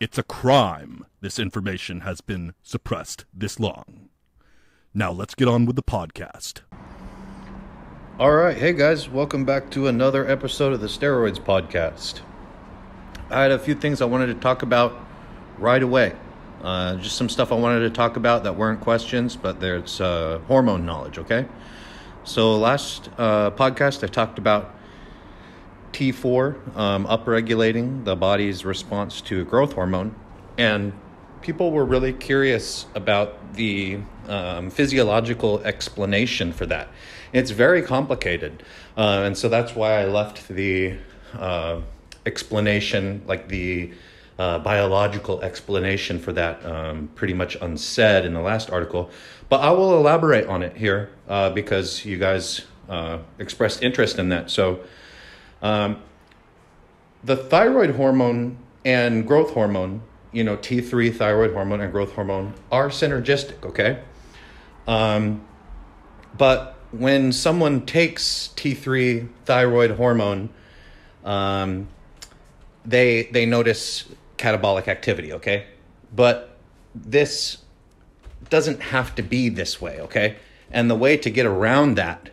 It's a crime this information has been suppressed this long. Now let's get on with the podcast. All right, hey guys, welcome back to another episode of the Steroids Podcast. I had a few things I wanted to talk about right away. Just some stuff I wanted to talk about that weren't questions, but there's hormone knowledge, okay? So last podcast I talked about T4, upregulating the body's response to growth hormone. And people were really curious about the physiological explanation for that. It's very complicated. And so that's why I left the explanation, like the biological explanation for that pretty much unsaid in the last article. But I will elaborate on it here because you guys expressed interest in that. So the thyroid hormone and growth hormone, you know, T3, thyroid hormone and growth hormone are synergistic, okay? But when someone takes T3 thyroid hormone, they notice catabolic activity, okay? But this doesn't have to be this way, okay? And the way to get around that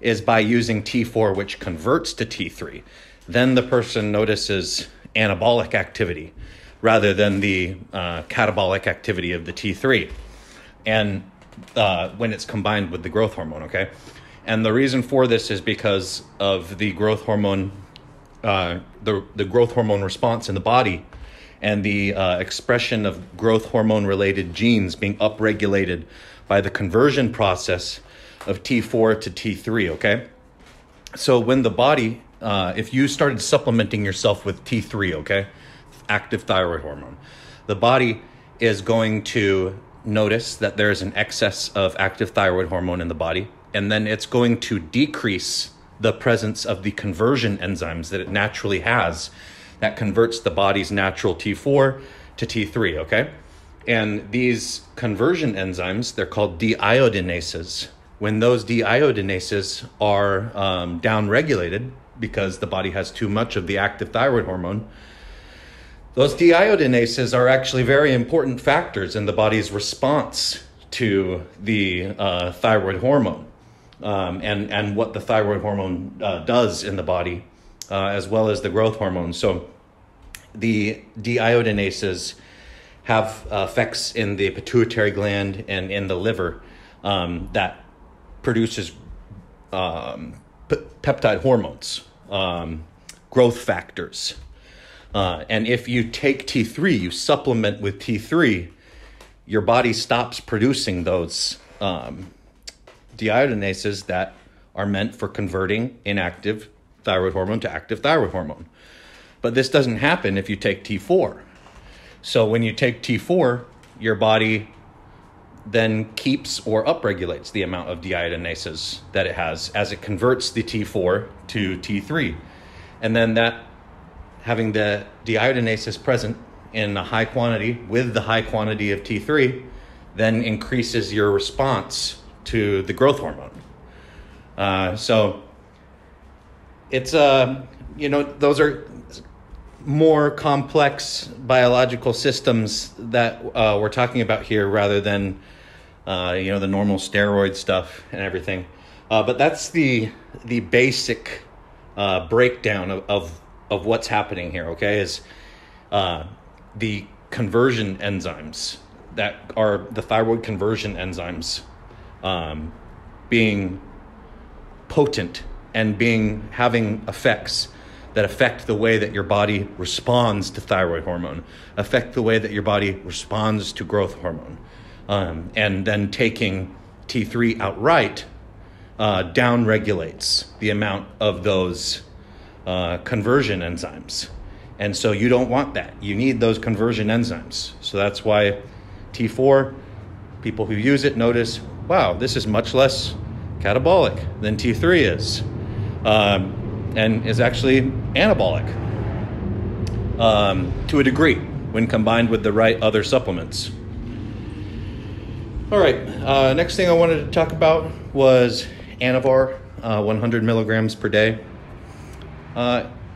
is by using T4, which converts to T3. Then the person notices anabolic activity rather than the catabolic activity of the T3. And when it's combined with the growth hormone, okay? And the reason for this is because of the growth hormone, the growth hormone response in the body and the expression of growth hormone-related genes being upregulated by the conversion process of T4 to T3, okay? So when the body, if you started supplementing yourself with T3, okay, active thyroid hormone, the body is going to notice that there is an excess of active thyroid hormone in the body, and then it's going to decrease the presence of the conversion enzymes that it naturally has that converts the body's natural T4 to T3, okay? And these conversion enzymes, they're called deiodinases. When those deiodinases are downregulated because the body has too much of the active thyroid hormone, those deiodinases are actually very important factors in the body's response to the thyroid hormone and what the thyroid hormone does in the body, as well as the growth hormone. So the deiodinases have effects in the pituitary gland and in the liver that produces peptide hormones, growth factors. And if you take T3, you supplement with T3, your body stops producing those deiodinases that are meant for converting inactive thyroid hormone to active thyroid hormone. But this doesn't happen if you take T4. So when you take T4, your body then keeps or upregulates the amount of deiodinases that it has as it converts the T4 to T3. And then that, having the deiodinases present in a high quantity with the high quantity of T3, then increases your response to the growth hormone. So it's, you know, those are more complex biological systems that we're talking about here rather than you know, the normal steroid stuff and everything, but that's the basic breakdown of what's happening here, okay? Is the conversion enzymes that are the thyroid conversion enzymes being potent and having effects that affect the way that your body responds to thyroid hormone, affect the way that your body responds to growth hormone. And then taking T3 outright down-regulates the amount of those conversion enzymes. And so you don't want that. You need those conversion enzymes. So that's why T4, people who use it notice, wow, this is much less catabolic than T3 is, and is actually anabolic to a degree when combined with the right other supplements. All right, next thing I wanted to talk about was Anavar, 100 milligrams per day.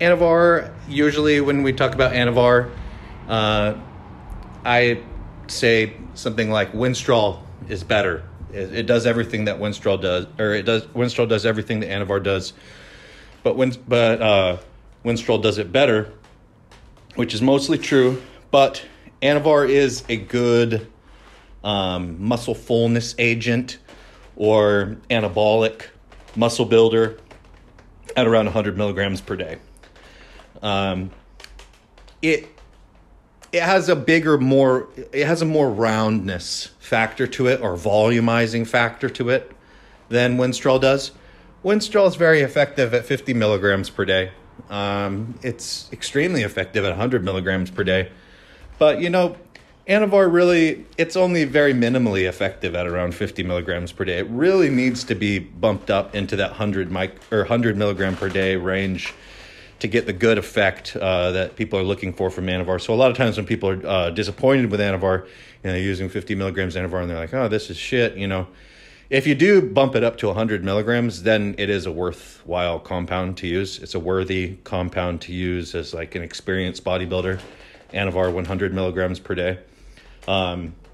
Anavar, usually when we talk about Anavar, I say something like Winstrol is better. It does everything that Winstrol does, or Winstrol does everything that Anavar does, but Winstrol does it better, which is mostly true. But Anavar is a good muscle fullness agent or anabolic muscle builder at around 100 milligrams per day. It has a bigger, more roundness factor to it, or volumizing factor to it, than Winstrol does. Winstrol is very effective at 50 milligrams per day. It's extremely effective at 100 milligrams per day. But, you know, Anavar really, it's only very minimally effective at around 50 milligrams per day. It really needs to be bumped up into that 100 milligram per day range to get the good effect that people are looking for from Anavar. So a lot of times when people are disappointed with Anavar, you know, they're using 50 milligrams Anavar and they're like, oh, this is shit, you know. If you do bump it up to 100 milligrams, then it is a worthwhile compound to use. It's a worthy compound to use as like an experienced bodybuilder. Anavar 100 milligrams per day.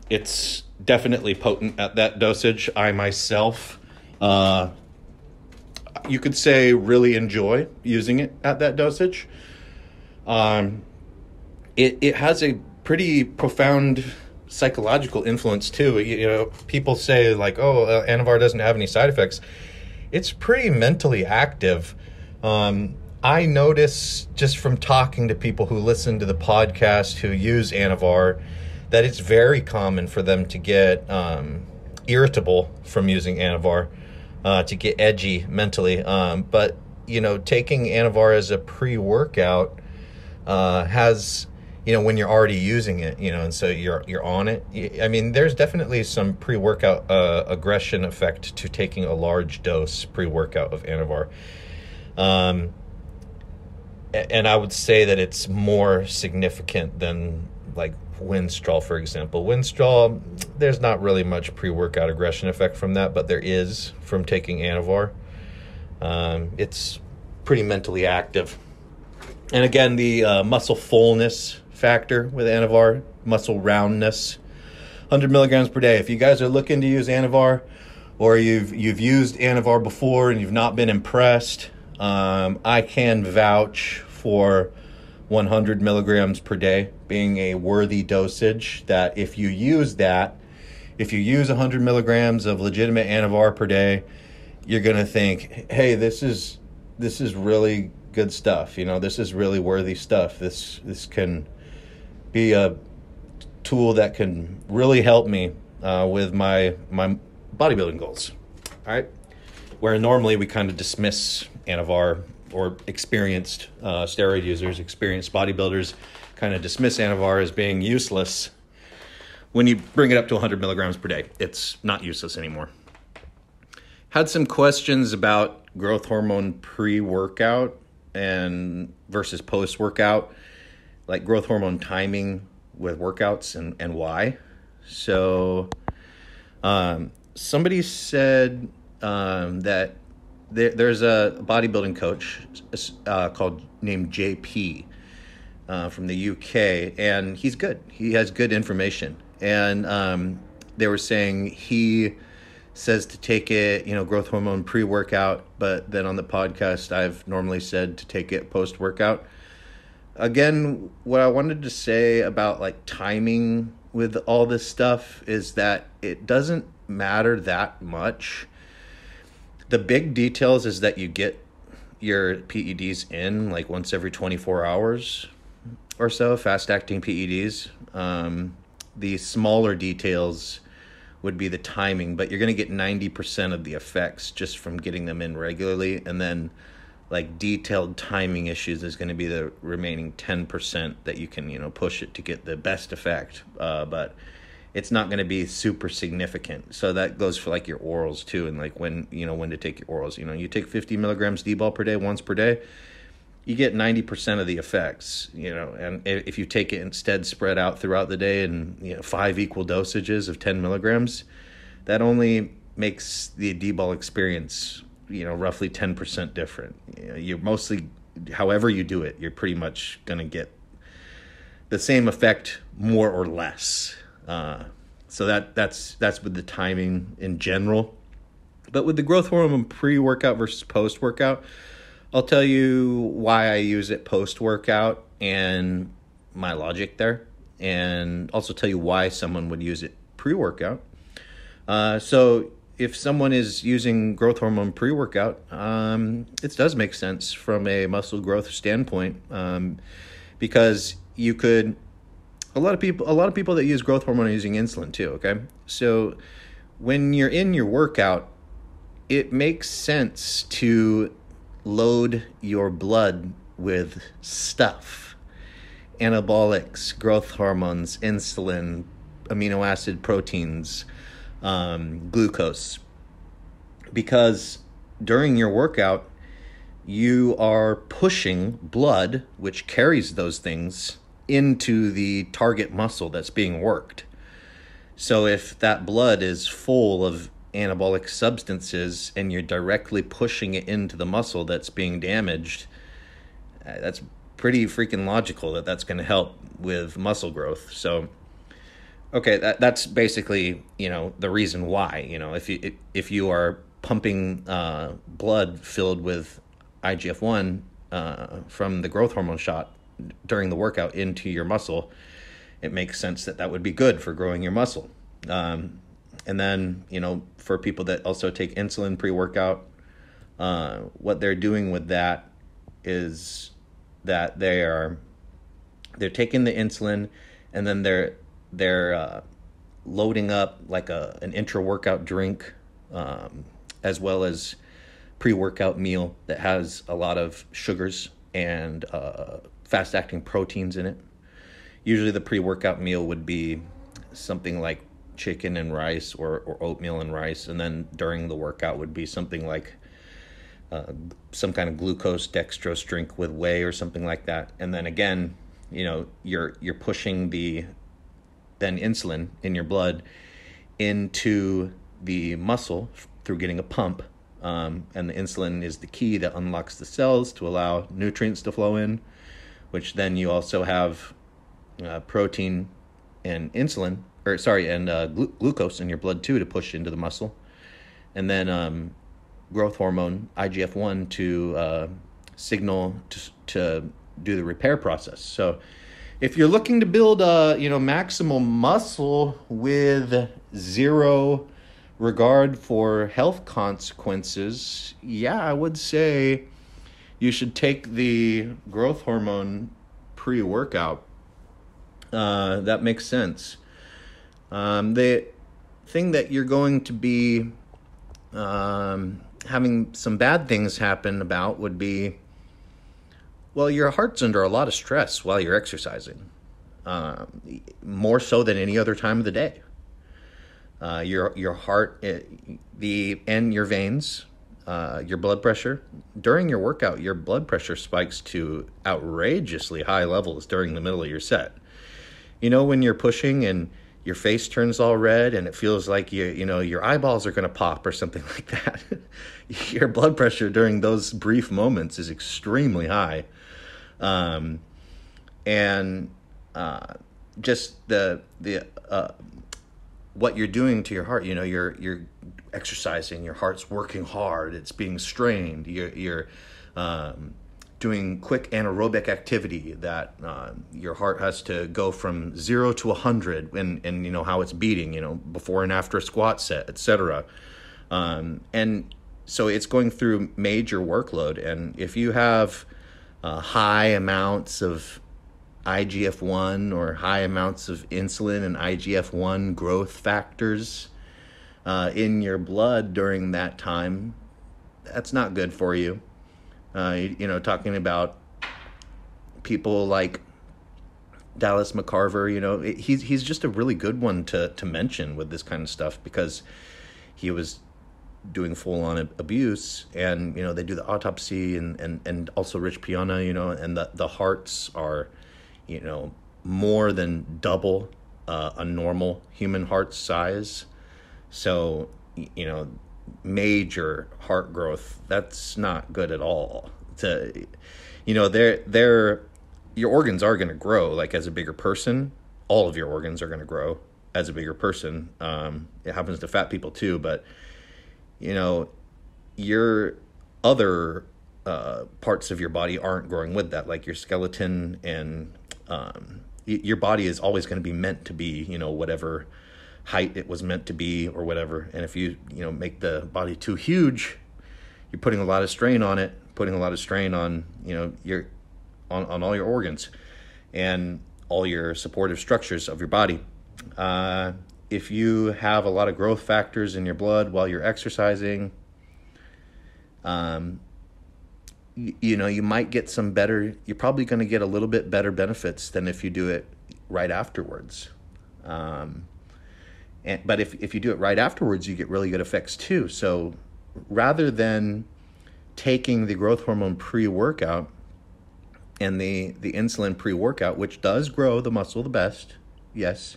It's definitely potent at that dosage. I myself, you could say, really enjoy using it at that dosage. It has a pretty profound psychological influence too. You know, people say like, "Oh, Anavar doesn't have any side effects." It's pretty mentally active. I notice just from talking to people who listen to the podcast who use Anavar that it's very common for them to get irritable from using Anavar, to get edgy mentally. But, you know, taking Anavar as a pre-workout has, you know, when you're already using it, you know, and so you're on it. I mean, there's definitely some pre-workout aggression effect to taking a large dose pre-workout of Anavar. And I would say that it's more significant than like Winstrol, for example. Winstrol, there's not really much pre-workout aggression effect from that, but there is from taking Anavar. It's pretty mentally active. And again, the muscle fullness factor with Anavar, muscle roundness, 100 milligrams per day. If you guys are looking to use Anavar, or you've used Anavar before and you've not been impressed, I can vouch for 100 milligrams per day being a worthy dosage, that if you use 100 milligrams of legitimate Anavar per day, you're going to think, hey, this is really good stuff. You know, this is really worthy stuff. This can be a tool that can really help me with my bodybuilding goals. All right. Where normally we kind of dismiss Anavar, or experienced steroid users, experienced bodybuilders kind of dismiss Anavar as being useless. When you bring it up to 100 milligrams per day, it's not useless anymore. Had some questions about growth hormone pre-workout and versus post-workout, like growth hormone timing with workouts and why. So somebody said that there's a bodybuilding coach named JP from the UK, and he's good. He has good information. And they were saying he says to take it, you know, growth hormone pre-workout, but then on the podcast I've normally said to take it post-workout. Again, what I wanted to say about like timing with all this stuff is that it doesn't matter that much. The big details is that you get your PEDs in like once every 24 hours or so, fast-acting PEDs. The smaller details would be the timing, but you're going to get 90% of the effects just from getting them in regularly. And then like detailed timing issues is going to be the remaining 10% that you can, you know, push it to get the best effect. But it's not going to be super significant. So that goes for like your orals too. And like when, you know, when to take your orals, you know, you take 50 milligrams D-ball per day, once per day, you get 90% of the effects, you know. And if you take it instead spread out throughout the day in, you know, 5 equal dosages of 10 milligrams, that only makes the D-ball experience, you know, roughly 10% different. You know, you're mostly, however you do it, you're pretty much going to get the same effect more or less. So that's with the timing in general. But with the growth hormone pre-workout versus post-workout, I'll tell you why I use it post-workout and my logic there, and also tell you why someone would use it pre-workout. So if someone is using growth hormone pre-workout, it does make sense from a muscle growth standpoint, because you could, a lot of people that use growth hormone are using insulin too, okay? So when you're in your workout, it makes sense to load your blood with stuff: anabolics, growth hormones, insulin, amino acid proteins, glucose, because during your workout you are pushing blood, which carries those things into the target muscle that's being worked. So if that blood is full of anabolic substances and you're directly pushing it into the muscle that's being damaged, that's pretty freaking logical that that's going to help with muscle growth. So okay, that's basically, you know, the reason why, you know, if you are pumping blood filled with IGF-1 from the growth hormone shot during the workout into your muscle, it makes sense that that would be good for growing your muscle. And then, you know, for people that also take insulin pre-workout, what they're doing with that is that they're taking the insulin, and then they're loading up like an intra-workout drink, as well as pre-workout meal that has a lot of sugars and fast-acting proteins in it. Usually the pre-workout meal would be something like chicken and rice, or oatmeal and rice, and then during the workout would be something like some kind of glucose dextrose drink with whey or something like that. And then again, you know, you're pushing the then insulin in your blood into the muscle through getting a pump, and the insulin is the key that unlocks the cells to allow nutrients to flow in, which then you also have protein and insulin, glucose in your blood too, to push into the muscle. And then growth hormone, IGF-1, to signal to do the repair process. So if you're looking to build maximal muscle with zero regard for health consequences, yeah, I would say you should take the growth hormone pre-workout. That makes sense. The thing that you're going to be having some bad things happen about would be, well, your heart's under a lot of stress while you're exercising, more so than any other time of the day. Your heart, and your veins, your blood pressure. During your workout, your blood pressure spikes to outrageously high levels during the middle of your set. You know, when you're pushing and your face turns all red and it feels like your eyeballs are going to pop or something like that. Your blood pressure during those brief moments is extremely high. Just the what you're doing to your heart, you know, you're exercising, your heart's working hard, it's being strained, you're doing quick anaerobic activity that your heart has to go from 0 to 100 and you know how it's beating, you know, before and after a squat set, etc. And so it's going through major workload. And if you have high amounts of IGF-1 or high amounts of insulin and IGF-1 growth factors in your blood during that time, that's not good for you. You know, talking about people like Dallas McCarver, you know, he's just a really good one to mention with this kind of stuff, because he was doing full-on abuse, and, you know, they do the autopsy, and also Rich Piana, you know, and the hearts are, you know, more than double a normal human heart size. So, you know, major heart growth, that's not good at all. To, you know, your organs are going to grow, like, as a bigger person. All of your organs are going to grow as a bigger person. It happens to fat people too, but, you know, your other parts of your body aren't growing with that, like your skeleton, and your body is always going to be meant to be, you know, whatever height it was meant to be or whatever. And if you know, make the body too huge, you're putting a lot of strain on it, putting a lot of strain on, you know, your on all your organs and all your supportive structures of your body. If you have a lot of growth factors in your blood while you're exercising, you know, you might get some better, you're probably going to get a little bit better benefits than if you do it right afterwards. But if you do it right afterwards, you get really good effects too. So rather than taking the growth hormone pre-workout and the insulin pre-workout, which does grow the muscle the best, yes,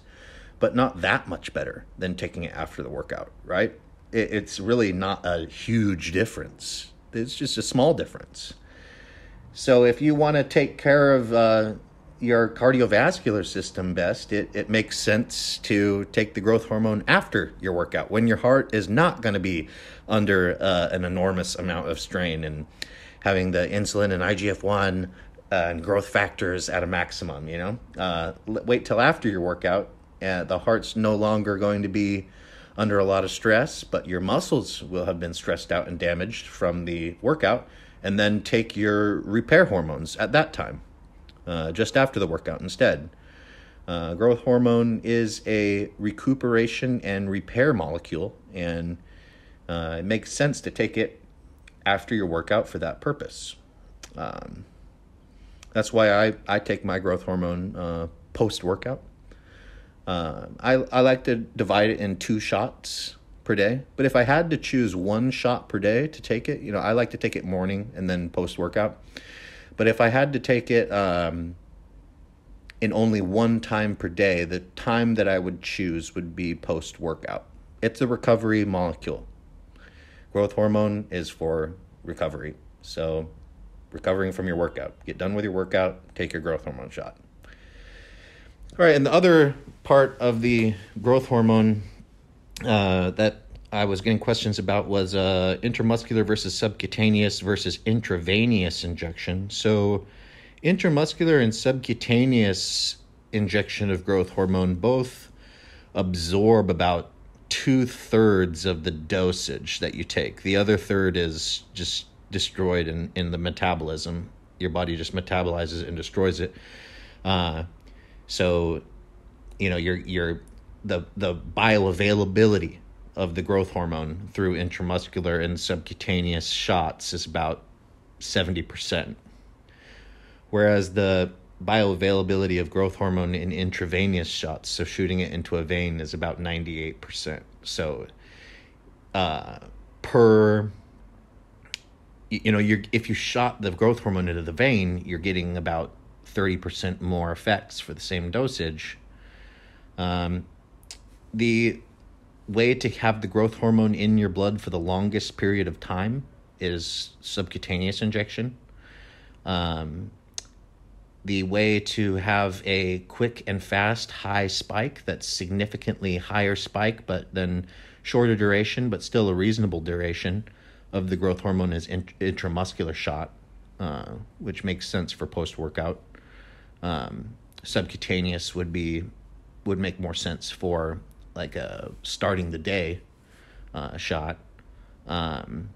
but not that much better than taking it after the workout, right? It's really not a huge difference. It's just a small difference. So if you want to take care of your cardiovascular system best, it makes sense to take the growth hormone after your workout, when your heart is not going to be under an enormous amount of strain and having the insulin and IGF-1 and growth factors at a maximum, you know? Wait till after your workout. The heart's no longer going to be under a lot of stress, but your muscles will have been stressed out and damaged from the workout, and then take your repair hormones at that time. Just after the workout instead. Growth hormone is a recuperation and repair molecule, and it makes sense to take it after your workout for that purpose. That's why I take my growth hormone post-workout. I like to divide it in 2 shots per day, but if I had to choose 1 shot per day to take it, you know, I like to take it morning and then post-workout. But if I had to take it in only 1 time per day, the time that I would choose would be post-workout. It's a recovery molecule. Growth hormone is for recovery. So recovering from your workout. Get done with your workout, take your growth hormone shot. All right, and the other part of the growth hormone that I was getting questions about was intramuscular versus subcutaneous versus intravenous injection. So intramuscular and subcutaneous injection of growth hormone both absorb about 2/3 of the dosage that you take. The other third is just destroyed in the metabolism. Your body just metabolizes and destroys it. So, you know, the bioavailability of the growth hormone through intramuscular and subcutaneous shots is about 70%. Whereas the bioavailability of growth hormone in intravenous shots, so shooting it into a vein, is about 98%. So if you shot the growth hormone into the vein, you're getting about 30% more effects for the same dosage. The way to have the growth hormone in your blood for the longest period of time is subcutaneous injection. The way to have a quick and fast high spike, that's significantly higher spike, but then shorter duration, but still a reasonable duration of the growth hormone, is intramuscular shot. which makes sense for post-workout. Subcutaneous would make more sense for like a starting the day shot. And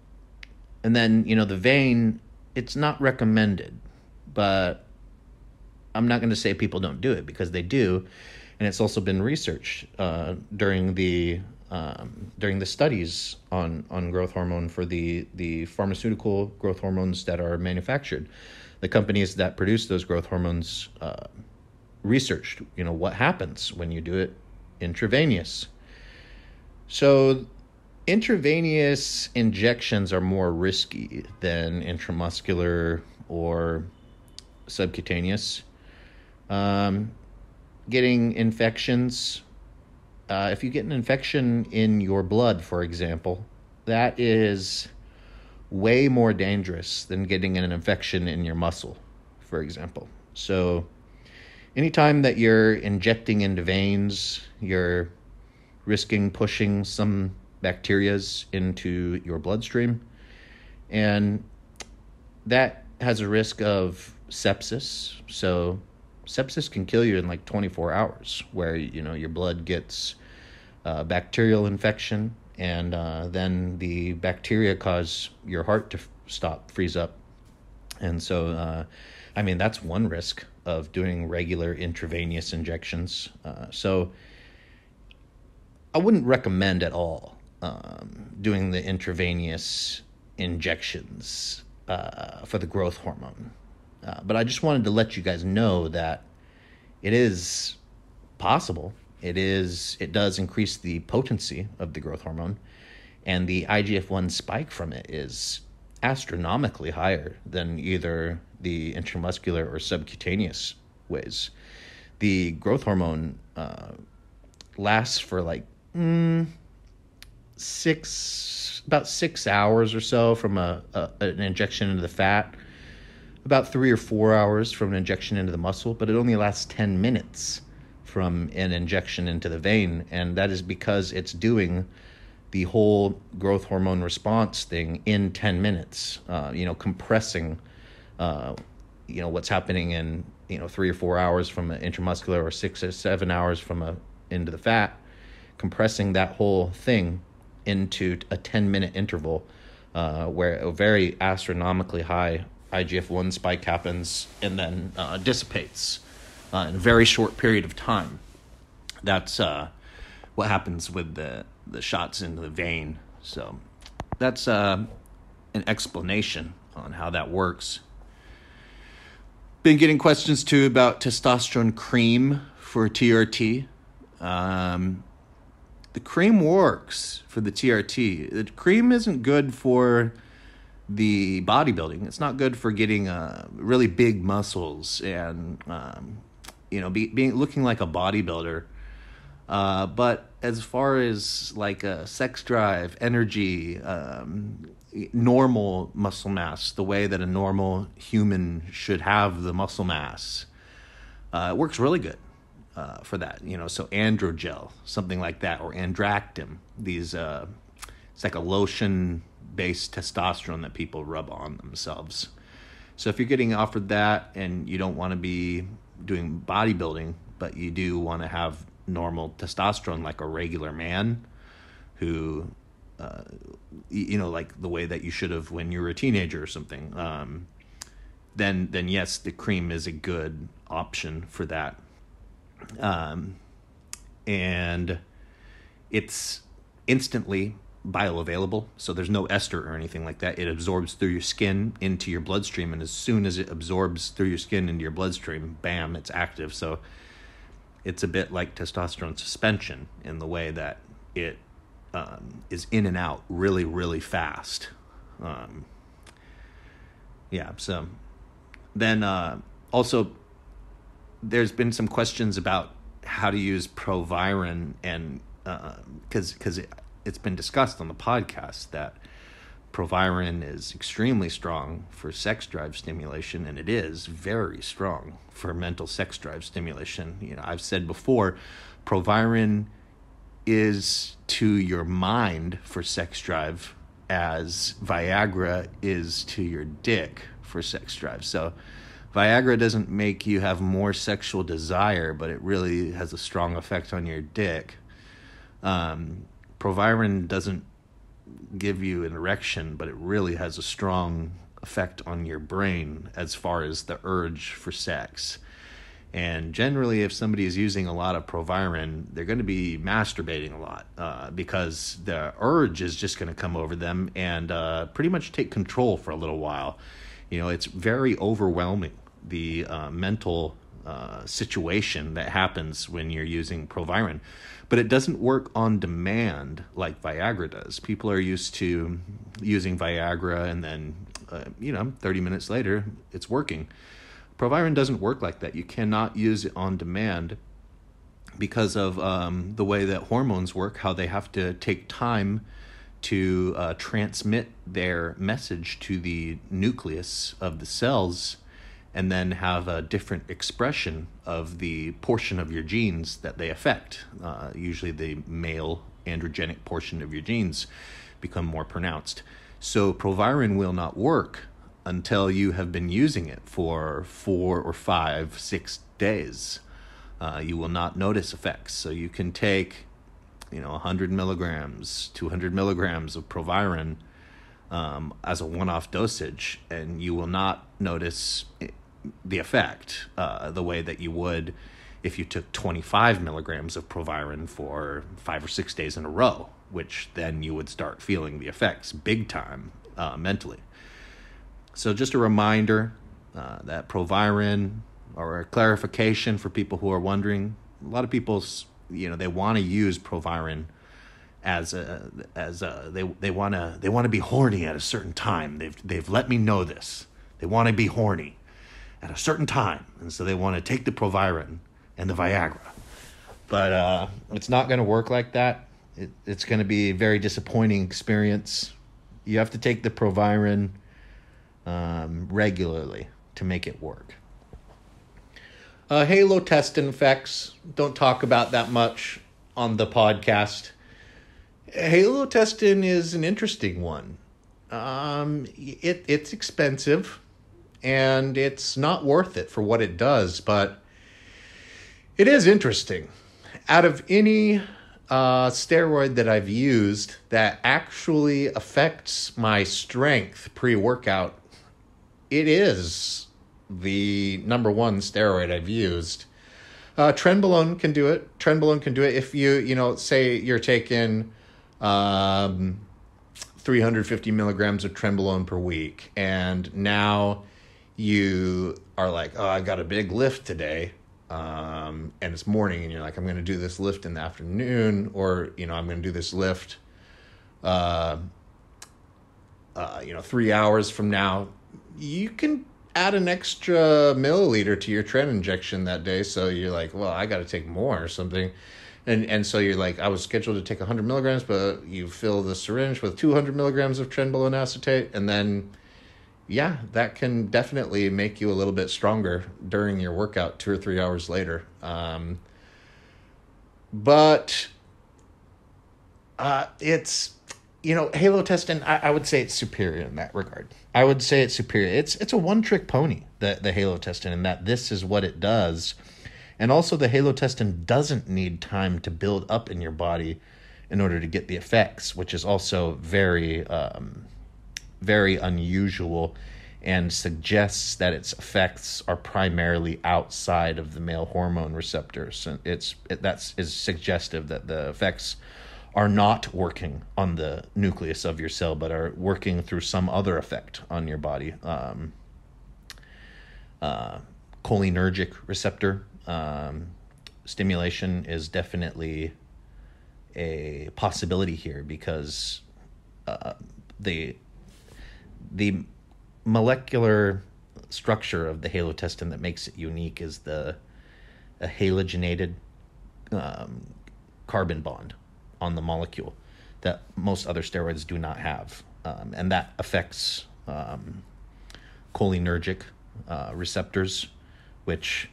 then, you know, the vein, it's not recommended, but I'm not going to say people don't do it because they do. And it's also been researched during the studies on growth hormone for the pharmaceutical growth hormones that are manufactured. The companies that produce those growth hormones researched, you know, what happens when you do it intravenous. So intravenous injections are more risky than intramuscular or subcutaneous. Getting infections, if you get an infection in your blood, for example, that is way more dangerous than getting an infection in your muscle, for example. So anytime that you're injecting into veins, you're risking pushing some bacterias into your bloodstream, and that has a risk of sepsis. So sepsis can kill you in like 24 hours, where, you know, your blood gets bacterial infection, and then the bacteria cause your heart to freeze up. And so, I mean, that's one risk of doing regular intravenous injections. So I wouldn't recommend at all doing the intravenous injections for the growth hormone. But I just wanted to let you guys know that it is possible. It does increase the potency of the growth hormone, and the IGF-1 spike from it is astronomically higher than either the intramuscular or subcutaneous ways. The growth hormone lasts for like about 6 hours or so from an injection into the fat, about 3 or 4 hours from an injection into the muscle, but it only lasts 10 minutes from an injection into the vein. And that is because it's doing the whole growth hormone response thing in 10 minutes, you know, compressing, you know, what's happening in, you know, 3 or 4 hours from an intramuscular, or 6 or 7 hours from into the fat, compressing that whole thing into a 10-minute interval, where a very astronomically high IGF-1 spike happens and then dissipates in a very short period of time. That's what happens with the shots into the vein. So that's an explanation on how that works. Been getting questions too about testosterone cream for TRT. The cream works for the TRT. The cream isn't good for the bodybuilding. It's not good for getting really big muscles and you know, being looking like a bodybuilder, but as far as like a sex drive, energy, normal muscle mass, the way that a normal human should have the muscle mass, it works really good for that, you know. So Androgel, something like that, or Andractin, these it's like a lotion based testosterone that people rub on themselves. So if you're getting offered that and you don't want to be doing bodybuilding, but you do want to have normal testosterone like a regular man who, you know, like the way that you should have when you were a teenager or something, then yes, the cream is a good option for that. And it's instantly bioavailable, so there's no ester or anything like that. It absorbs through your skin into your bloodstream, and as soon as it absorbs through your skin into your bloodstream, bam, it's active. So it's a bit like testosterone suspension in the way that it is in and out really, really fast. Yeah, so then also there's been some questions about how to use Proviron, and because it's been discussed on the podcast that Proviron is extremely strong for sex drive stimulation, and it is very strong for mental sex drive stimulation. You know, I've said before, Proviron is to your mind for sex drive as Viagra is to your dick for sex drive. So Viagra doesn't make you have more sexual desire, but it really has a strong effect on your dick. Proviron doesn't give you an erection, but it really has a strong effect on your brain as far as the urge for sex. And generally, if somebody is using a lot of Proviron, they're going to be masturbating a lot because the urge is just going to come over them and pretty much take control for a little while. You know, it's very overwhelming, the mental situation that happens when you're using Proviron. But it doesn't work on demand like Viagra does. People are used to using Viagra and then, 30 minutes later, it's working. Proviron doesn't work like that. You cannot use it on demand because of the way that hormones work, how they have to take time to transmit their message to the nucleus of the cells and then have a different expression of the portion of your genes that they affect. Usually the male androgenic portion of your genes become more pronounced. So Proviron will not work until you have been using it for 4 or 5, 6 days. You will not notice effects. So you can take 100 milligrams, 200 milligrams of Proviron as a one-off dosage, and you will not notice the effect the way that you would if you took 25 milligrams of Proviron for 5 or 6 days in a row, which then you would start feeling the effects big time mentally. So just a reminder that Proviron, or a clarification for people who are wondering, a lot of people, they want to use Proviron they want to be horny at a certain time. They've let me know this. They want to be horny at a certain time, and so they want to take the Proviron and the Viagra. But it's not going to work like that. It's going to be a very disappointing experience. You have to take the Proviron regularly to make it work. Halotestin effects, don't talk about that much on the podcast. Halotestin is an interesting one. It's expensive, and it's not worth it for what it does, but it is interesting. Out of any steroid that I've used that actually affects my strength pre-workout, it is the number one steroid I've used. Trenbolone can do it. Trenbolone can do it if you say you're taking 350 milligrams of Trenbolone per week, and now you are like, oh, I got a big lift today, and it's morning, and you're like, I'm going to do this lift in the afternoon, or I'm going to do this lift, 3 hours from now. You can add an extra milliliter to your Tren injection that day, so you're like, well, I got to take more or something, and so you're like, I was scheduled to take 100 milligrams, but you fill the syringe with 200 milligrams of Trenbolone acetate, and then, yeah, that can definitely make you a little bit stronger during your workout 2 or 3 hours later. It's... Halotestin, I would say it's superior in that regard. I would say it's superior. It's a one-trick pony, the Halotestin, in that this is what it does. And also the Halotestin doesn't need time to build up in your body in order to get the effects, which is also very, very unusual and suggests that its effects are primarily outside of the male hormone receptors. And that is suggestive that the effects are not working on the nucleus of your cell, but are working through some other effect on your body. Cholinergic receptor stimulation is definitely a possibility here, because the molecular structure of the halotestin that makes it unique is a halogenated carbon bond on the molecule that most other steroids do not have. And that affects cholinergic receptors, which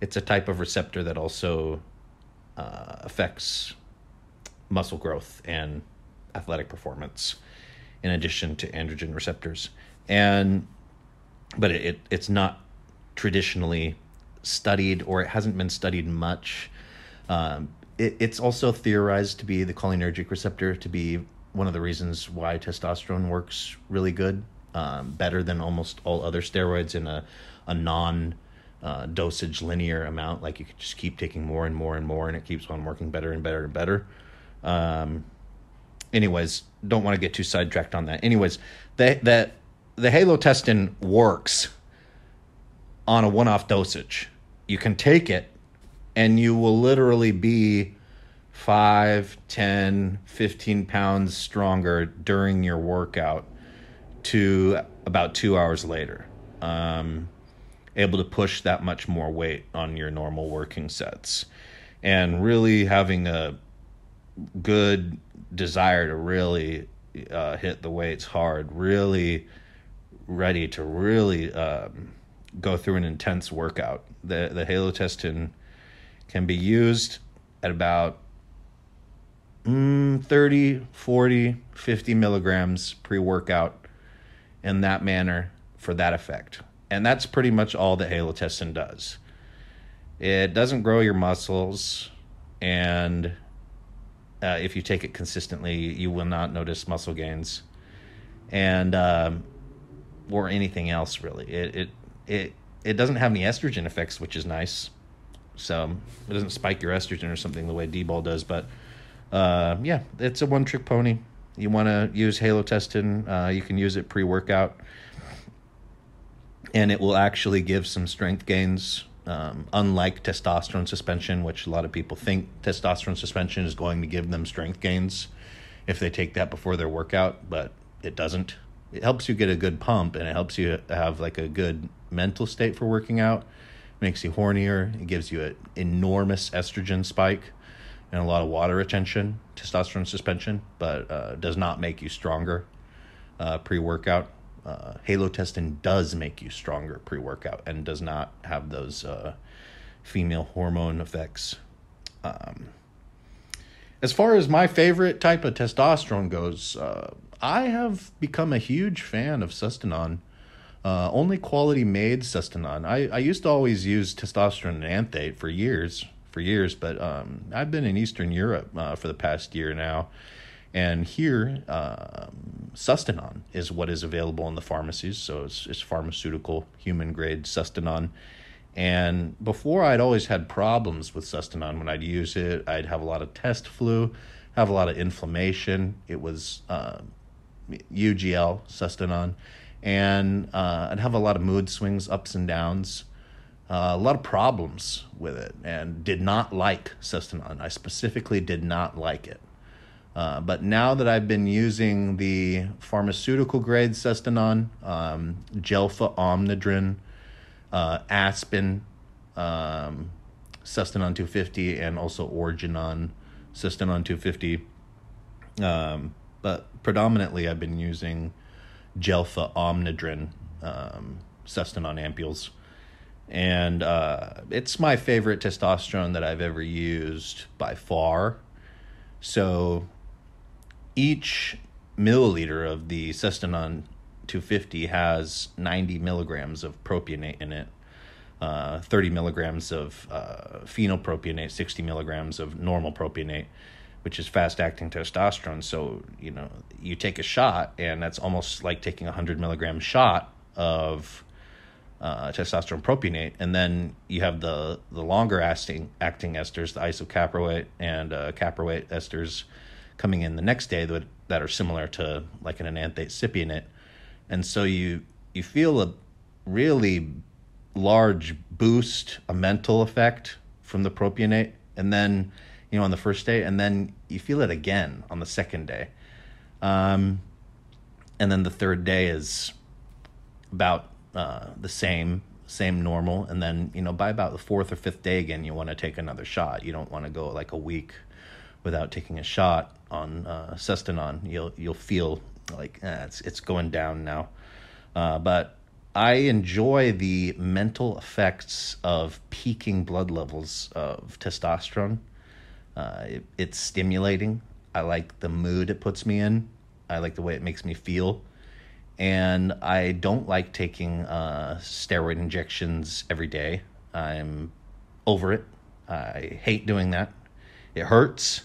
it's a type of receptor that also affects muscle growth and athletic performance in addition to androgen receptors. And but it's not traditionally studied, or it hasn't been studied much. It's also theorized to be the cholinergic receptor, to be one of the reasons why testosterone works really good, better than almost all other steroids in a non-dosage linear amount. Like, you could just keep taking more and more and more, and it keeps on working better and better and better. Anyways, don't want to get too sidetracked on that. Anyways, the halotestin works on a one-off dosage. You can take it, and you will literally be 5, 10, 15 pounds stronger during your workout to about 2 hours later. Able to push that much more weight on your normal working sets. And really having a good desire to really hit the weights hard, really ready to really go through an intense workout. The halotestin can be used at about 30, 40, 50 milligrams pre-workout in that manner for that effect. And that's pretty much all that halotestin does. It doesn't grow your muscles, and if you take it consistently, you will not notice muscle gains, and or anything else really. It doesn't have any estrogen effects, which is nice. So it doesn't spike your estrogen or something the way D-ball does. But yeah, it's a one-trick pony. You want to use halotestin, you can use it pre-workout, and it will actually give some strength gains, unlike testosterone suspension, which a lot of people think testosterone suspension is going to give them strength gains if they take that before their workout, but it doesn't. It helps you get a good pump, and it helps you have like a good mental state for working out. Makes you hornier. It gives you an enormous estrogen spike and a lot of water retention, testosterone suspension, but does not make you stronger pre-workout. Halotestin does make you stronger pre-workout and does not have those female hormone effects. As far as my favorite type of testosterone goes, I have become a huge fan of Sustanon. Only quality made Sustanon. I used to always use testosterone and anthate for years, but I've been in Eastern Europe for the past year now, and here Sustanon is what is available in the pharmacies. So it's pharmaceutical human grade Sustanon. And before, I'd always had problems with Sustanon. When I'd use it, I'd have a lot of test flu, have a lot of inflammation. It was UGL Sustanon. And I'd have a lot of mood swings, ups and downs, a lot of problems with it, and did not like Sustanon. I specifically did not like it. But now that I've been using the pharmaceutical-grade Sustanon, Jelfa, Omnadren, Aspen, Sustanon 250, and also Originon, Sustanon 250. But predominantly I've been using Jelfa, Omnadren, Sustanon ampules, and it's my favorite testosterone that I've ever used by far. So each milliliter of the Sustanon 250 has 90 milligrams of propionate in it, 30 milligrams of phenylpropionate, 60 milligrams of normal propionate, which is fast-acting testosterone. So, you take a shot, and that's almost like taking a 100-milligram shot of testosterone propionate, and then you have the longer-acting esters, the isocaproate and caproate esters coming in the next day that are similar to like an enanthate cypionate. And so you feel a really large boost, a mental effect from the propionate, and then on the first day, and then you feel it again on the second day. And then the third day is about the same normal. And then, by about the fourth or fifth day again, you want to take another shot. You don't want to go like a week without taking a shot on Sustanon. You'll feel like it's going down now. But I enjoy the mental effects of peaking blood levels of testosterone. It's stimulating. I like the mood it puts me in. I like the way it makes me feel. And I don't like taking steroid injections every day. I'm over it. I hate doing that. It hurts.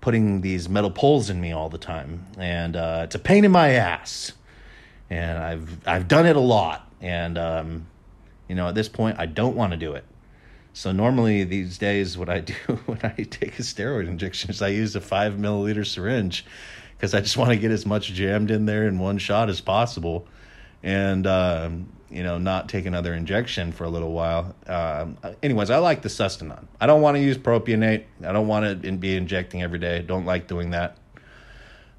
Putting these metal poles in me all the time, and it's a pain in my ass. And I've done it a lot, and at this point, I don't want to do it. So normally these days, what I do when I take a steroid injection is I use a 5 milliliter syringe, because I just want to get as much jammed in there in one shot as possible, and not take another injection for a little while. Anyways, I like the Sustanon. I don't want to use propionate. I don't want to be injecting every day. Don't like doing that.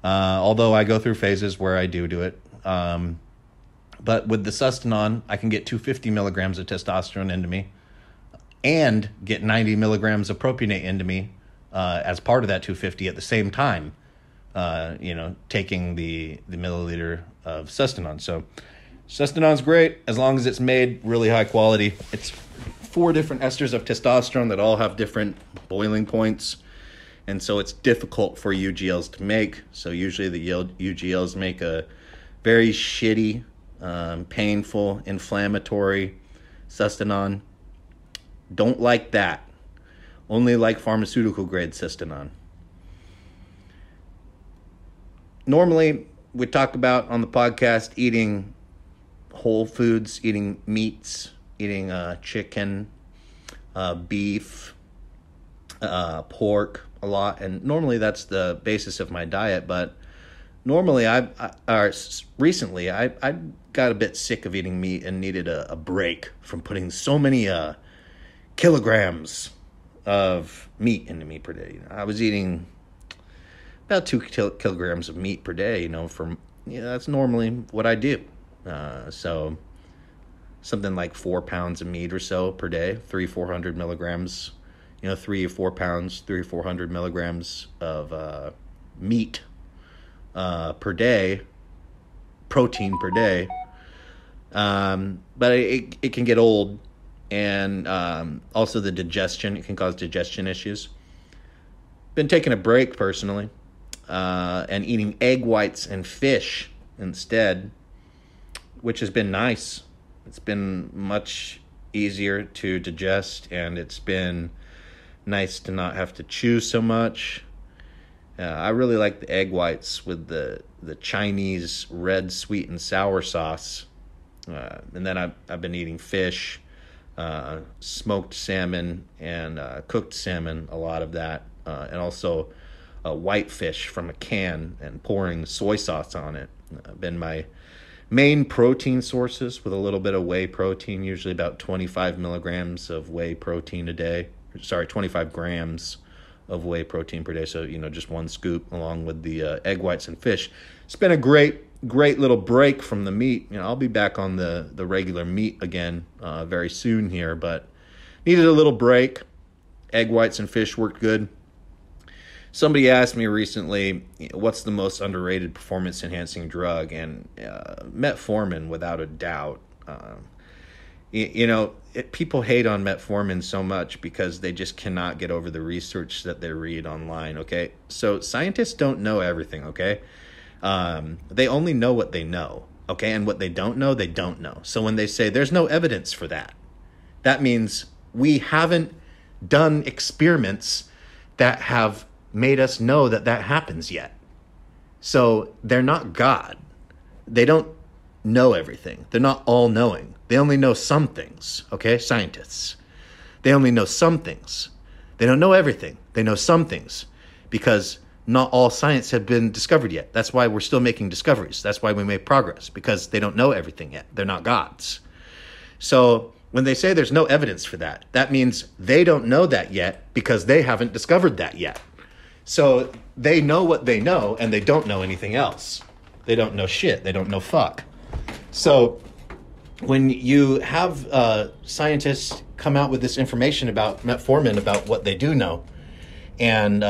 Although I go through phases where I do it. But with the Sustanon, I can get 250 milligrams of testosterone into me and get 90 milligrams of propionate into me as part of that 250 at the same time, taking the milliliter of Sustanon. So Sustanon's great as long as it's made really high quality. It's 4 different esters of testosterone that all have different boiling points. And so it's difficult for UGLs to make. So usually the UGLs make a very shitty, painful, inflammatory Sustanon. Don't like that. Only like pharmaceutical grade Sustanon. Normally, we talk about on the podcast eating whole foods, eating meats, eating chicken, beef, pork a lot, and normally that's the basis of my diet. But normally, recently I got a bit sick of eating meat and needed a break from putting so many kilograms of meat into me per day. I was eating about 2 kilograms of meat per day. That's normally what I do. So something like 4 pounds of meat or so per day, 300-400 milligrams, 3 or 4 pounds, 300-400 milligrams of meat per day, protein per day. But it can get old, and also the digestion, it can cause digestion issues. Been taking a break personally, and eating egg whites and fish instead, which has been nice. It's been much easier to digest, and it's been nice to not have to chew so much. I really like the egg whites with the Chinese red, sweet, and sour sauce. And then I've been eating fish, smoked salmon, and cooked salmon, a lot of that. And also white fish from a can and pouring soy sauce on it. Been my main protein sources, with a little bit of whey protein, usually about 25 milligrams of whey protein a day. 25 grams of whey protein per day. So, just 1 scoop along with the egg whites and fish. It's been a great little break from the meat. I'll be back on the regular meat again very soon here, but needed a little break. Egg whites and fish worked good. Somebody asked me recently, what's the most underrated performance-enhancing drug? And metformin, without a doubt. People hate on metformin so much because they just cannot get over the research that they read online, okay? So scientists don't know everything, okay? They only know what they know, okay? And what they don't know, they don't know. So when they say there's no evidence for that, that means we haven't done experiments that have made us know that happens yet. So they're not God. They don't know everything. They're not all-knowing. They only know some things, okay? Scientists. They only know some things. They don't know everything. They know some things because not all science had been discovered yet. That's why we're still making discoveries. That's why we made progress, because they don't know everything yet. They're not gods. So when they say there's no evidence for that, that means they don't know that yet because they haven't discovered that yet. So they know what they know, and they don't know anything else. They don't know shit. They don't know fuck. So when you have scientists come out with this information about metformin, about what they do know, and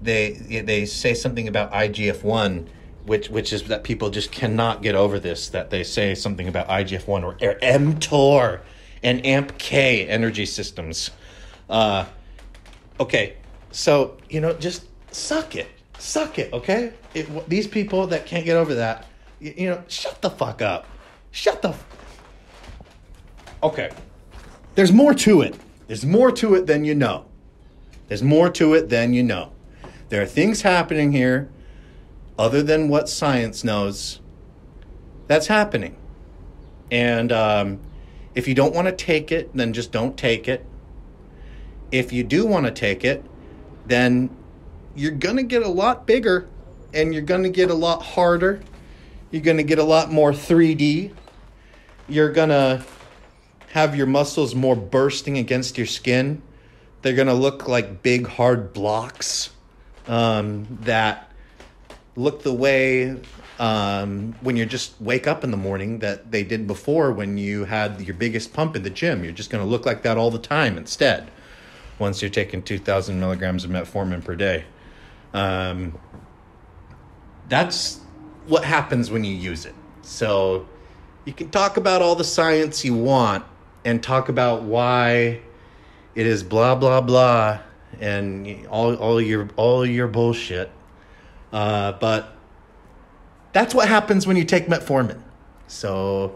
they say something about IGF-1, which is that people just cannot get over this, that they say something about IGF-1 or mTOR and AMPK energy systems. Okay. So, just suck it. Suck it, okay? These people that can't get over that, you know, shut the fuck up. Okay. There's more to it. There's more to it than you know. There are things happening here other than what science knows that's happening. And if you don't want to take it, then just don't take it. If you do want to take it, then you're going to get a lot bigger and you're going to get a lot harder. You're going to get a lot more 3D. You're going to have your muscles more bursting against your skin. They're going to look like big, hard blocks that look the way when you just wake up in the morning that they did before when you had your biggest pump in the gym. You're just going to look like that all the time instead once you're taking 2,000 milligrams of metformin per day. That's what happens when you use it. So you can talk about all the science you want and talk about why it is blah, blah, blah, and all your bullshit. But that's what happens when you take metformin. So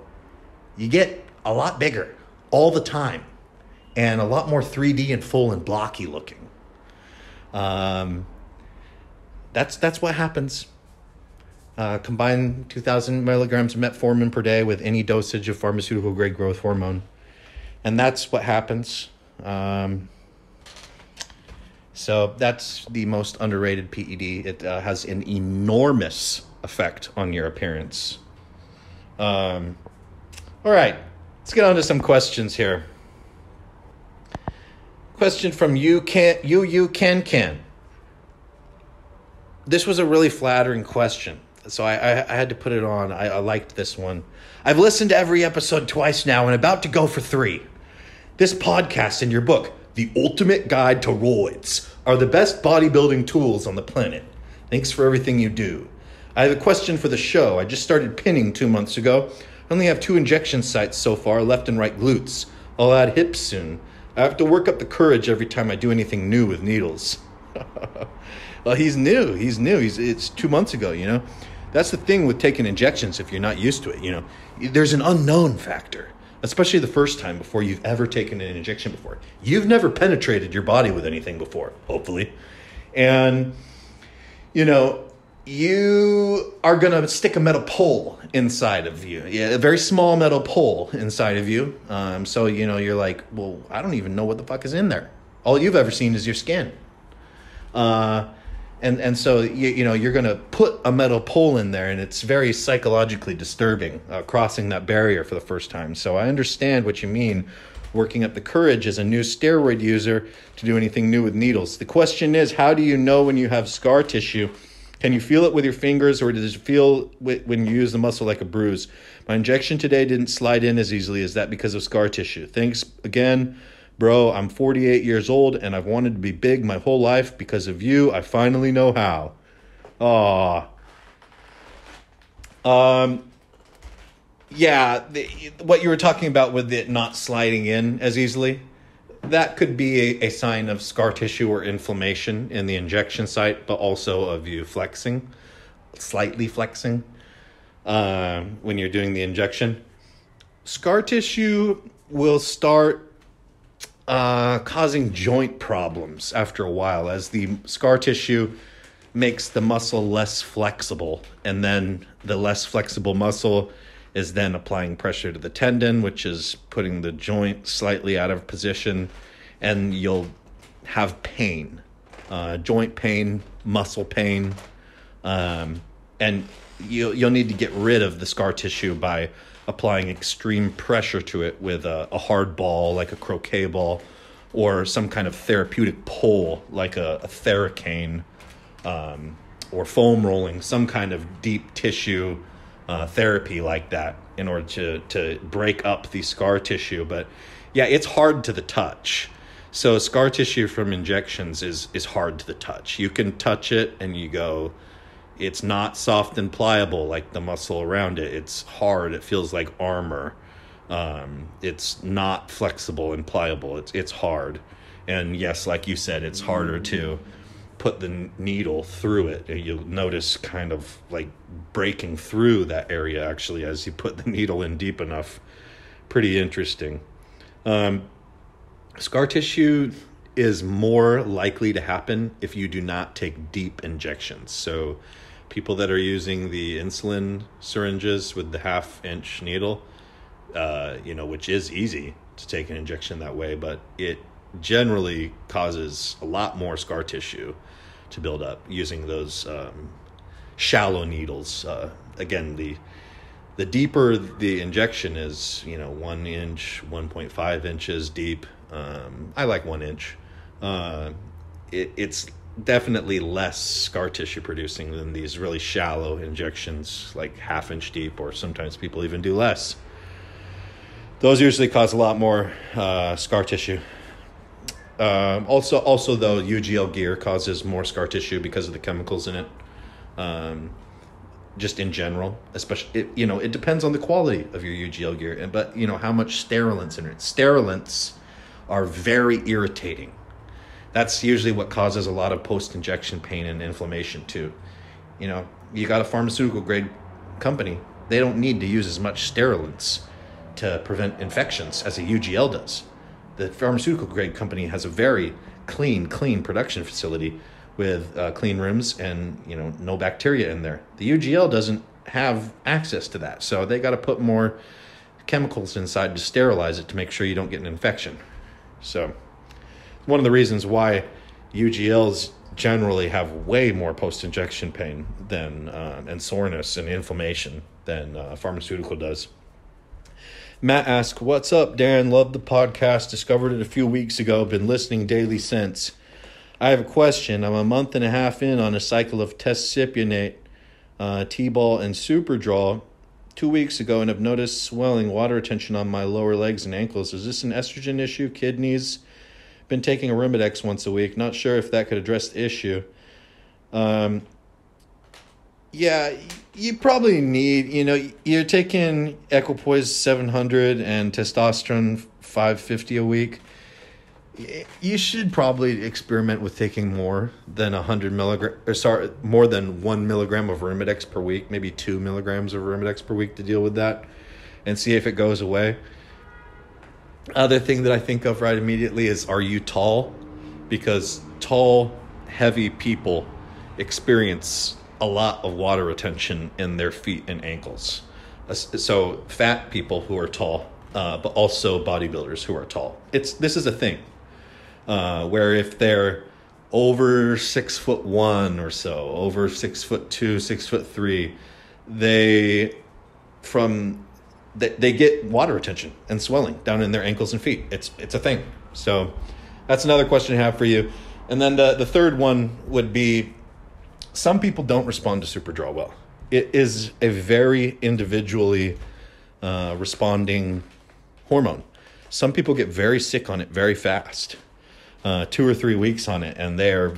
you get a lot bigger all the time and a lot more 3D and full and blocky looking. That's what happens. Combine 2,000 milligrams of metformin per day with any dosage of pharmaceutical-grade growth hormone. And that's what happens. So that's the most underrated PED. It has an enormous effect on your appearance. All right, let's get on to some questions here. Question from you can. This was a really flattering question. So I had to put it on. I liked this one. I've listened to every episode twice now and about to go for 3. This podcast and your book, The Ultimate Guide to Roids, are the best bodybuilding tools on the planet. Thanks for everything you do. I have a question for the show. I just started pinning 2 months ago. I only have 2 injection sites so far, left and right glutes. I'll add hips soon. I have to work up the courage every time I do anything new with needles. Well, he's new. It's 2 months ago, you know. That's the thing with taking injections if you're not used to it, you know. There's an unknown factor, especially the first time before you've ever taken an injection before. You've never penetrated your body with anything before, hopefully. And, you know, you are going to stick a metal pole inside of you, a very small metal pole inside of you. So, you know, you're like, well, I don't even know what the fuck is in there. All you've ever seen is your skin. And so, you know, you're going to put a metal pole in there, and it's very psychologically disturbing crossing that barrier for the first time. So I understand what you mean, working up the courage as a new steroid user to do anything new with needles. The question is, how do you know when you have scar tissue? Can you feel it with your fingers, or does it feel when you use the muscle like a bruise? My injection today didn't slide in as easily. Is that because of scar tissue? Thanks again. Bro, I'm 48 years old, and I've wanted to be big my whole life. Because of you, I finally know how. Aww. Yeah, what you were talking about with it not sliding in as easily, that could be a sign of scar tissue or inflammation in the injection site, but also of you flexing, slightly flexing, when you're doing the injection. Scar tissue will start causing joint problems after a while as the scar tissue makes the muscle less flexible, and then the less flexible muscle is then applying pressure to the tendon, which is putting the joint slightly out of position, and you'll have pain, joint pain, muscle pain, and you'll need to get rid of the scar tissue by applying extreme pressure to it with a hard ball like a croquet ball, or some kind of therapeutic pole like a Theracane, or foam rolling, some kind of deep tissue therapy like that in order to break up the scar tissue. But yeah, it's hard to the touch. So scar tissue from injections is hard to the touch. You can touch it and you go, it's not soft and pliable like the muscle around it. It's hard. It feels like armor. It's not flexible and pliable. It's hard. And yes, like you said, it's harder to put the needle through it, you'll notice kind of like breaking through that area actually as you put the needle in deep enough. Pretty interesting. Scar tissue is more likely to happen if you do not take deep injections. So people that are using the insulin syringes with the 1/2-inch needle, you know, which is easy to take an injection that way, but it generally causes a lot more scar tissue to build up using those shallow needles. Again, the deeper the injection is, you know, 1 inch, 1.5 inches deep. I like 1 inch. It's definitely less scar tissue producing than these really shallow injections, like 1/2 inch deep, or sometimes people even do less. Those usually cause a lot more scar tissue. Also though, UGL gear causes more scar tissue because of the chemicals in it. Just in general, especially, you know, it depends on the quality of your UGL gear, and but you know how much sterilants in it. Sterilants are very irritating. That's usually what causes a lot of post-injection pain and inflammation too. You know, you got a pharmaceutical grade company, they don't need to use as much sterilants to prevent infections as a UGL does. The pharmaceutical grade company has a very clean production facility with clean rooms and, you know, no bacteria in there. The UGL doesn't have access to that, so they got to put more chemicals inside to sterilize it to make sure you don't get an infection. So one of the reasons why UGLs generally have way more post-injection pain than and soreness and inflammation than pharmaceutical does. Matt asks, what's up, Dan? Love the podcast. Discovered it a few weeks ago. Been listening daily since. I have a question. I'm a month and a half in on a cycle of tescipionate, T-ball, and Superdrol 2 weeks ago, and have noticed swelling, water retention on my lower legs and ankles. Is this an estrogen issue? Kidneys? Been taking a Rumidex once a week. Not sure if that could address the issue. Yeah, you probably need, you know, you're taking Equipoise 700 and testosterone 550 a week. You should probably experiment with taking more than 1 milligram of Rumidex per week, maybe 2 milligrams of Rumidex per week to deal with that and see if it goes away. Other thing that I think of right immediately is, are you tall? Because tall, heavy people experience a lot of water retention in their feet and ankles. So fat people who are tall, but also bodybuilders who are tall. This is a thing where if they're over 6'1" or so, over 6'2", 6'3", they get water retention and swelling down in their ankles and feet. It's a thing. So that's another question I have for you. And then the third one would be, some people don't respond to Superdrol well. It is a very individually responding hormone. Some people get very sick on it very fast, 2 or 3 weeks on it, and they're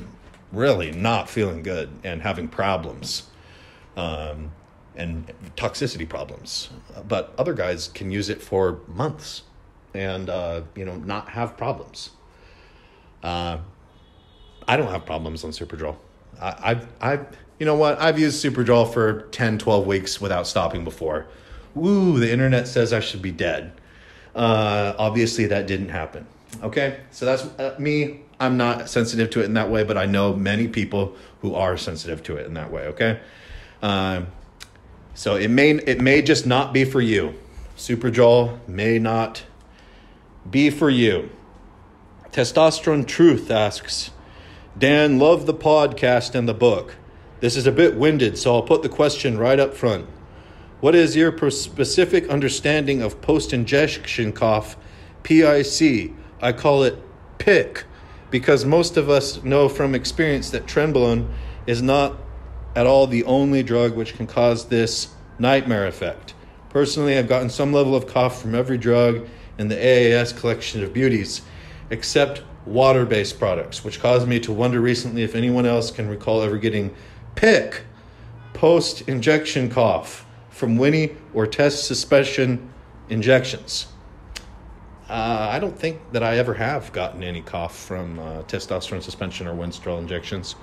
really not feeling good and having problems and toxicity problems. But other guys can use it for months and, you know, not have problems. I don't have problems on Superdrol. You know what? I've used Superdrol for 10, 12 weeks without stopping before. Woo, the internet says I should be dead. Obviously that didn't happen. Okay. So that's me. I'm not sensitive to it in that way, but I know many people who are sensitive to it in that way. Okay. So it may just not be for you. Superdrol may not be for you. Testosterone Truth asks, Dan, love the podcast and the book. This is a bit winded, so I'll put the question right up front. What is your specific understanding of post-injection cough, PIC? I call it PIC, because most of us know from experience that Trenbolone is not at all the only drug which can cause this nightmare effect. Personally, I've gotten some level of cough from every drug in the AAS collection of beauties, except water-based products, which caused me to wonder recently if anyone else can recall ever getting PIC, post-injection cough, from Winnie or test suspension injections. I don't think that I ever have gotten any cough from testosterone suspension or Winstrol injections.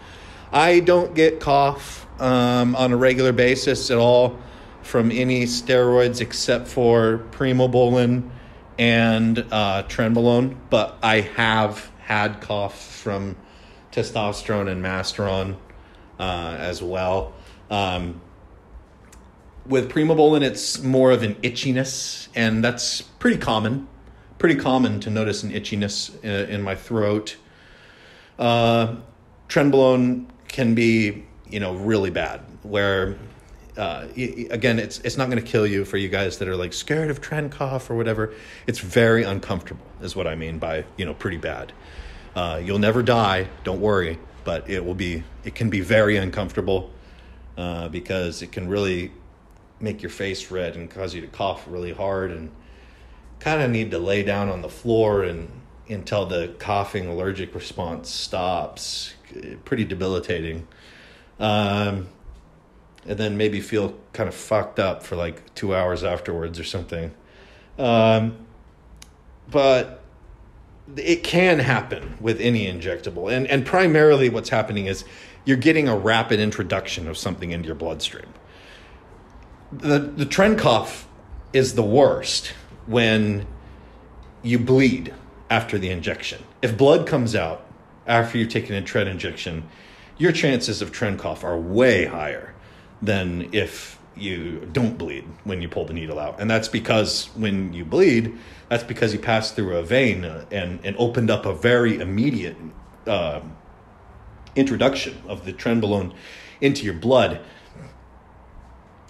I don't get cough on a regular basis at all from any steroids except for Primobolan and Trenbolone, but I have had cough from testosterone and Masteron as well. With Primobolan, it's more of an itchiness, and that's pretty common. Pretty common to notice an itchiness in my throat. Trenbolone can be, you know, really bad, where again, it's not going to kill you. For you guys that are like scared of Tren cough or whatever, it's very uncomfortable is what I mean by, you know, pretty bad. You'll never die, don't worry, but it can be very uncomfortable because it can really make your face red and cause you to cough really hard, and kind of need to lay down on the floor and until the coughing allergic response stops. Pretty debilitating. And then maybe feel kind of fucked up for like 2 hours afterwards or something. But it can happen with any injectable. And primarily what's happening is you're getting a rapid introduction of something into your bloodstream. The Tren cough is the worst when you bleed after the injection. If blood comes out after you've taken a Tren injection, your chances of Tren cough are way higher than if you don't bleed when you pull the needle out. And that's because when you bleed, that's because you passed through a vein and opened up a very immediate introduction of the Trenbolone into your blood,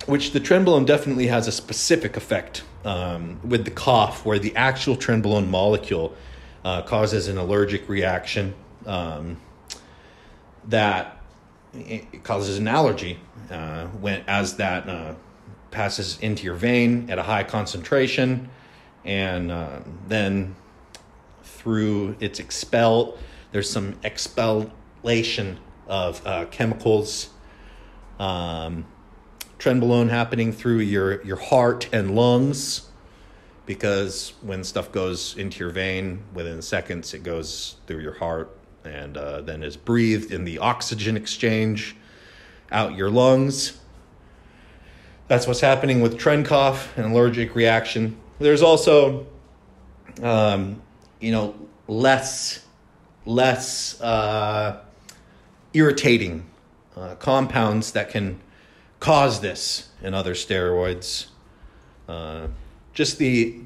which the Trenbolone definitely has a specific effect with the cough, where the actual Trenbolone molecule causes an allergic reaction that it causes an allergy as that passes into your vein at a high concentration, and then through its expel, there's some expellation of chemicals. Trenbolone happening through your heart and lungs, because when stuff goes into your vein, within seconds it goes through your heart and then is breathed in the oxygen exchange out your lungs. That's what's happening with Tren cough and allergic reaction. There's also, less irritating compounds that can cause this and other steroids. Just the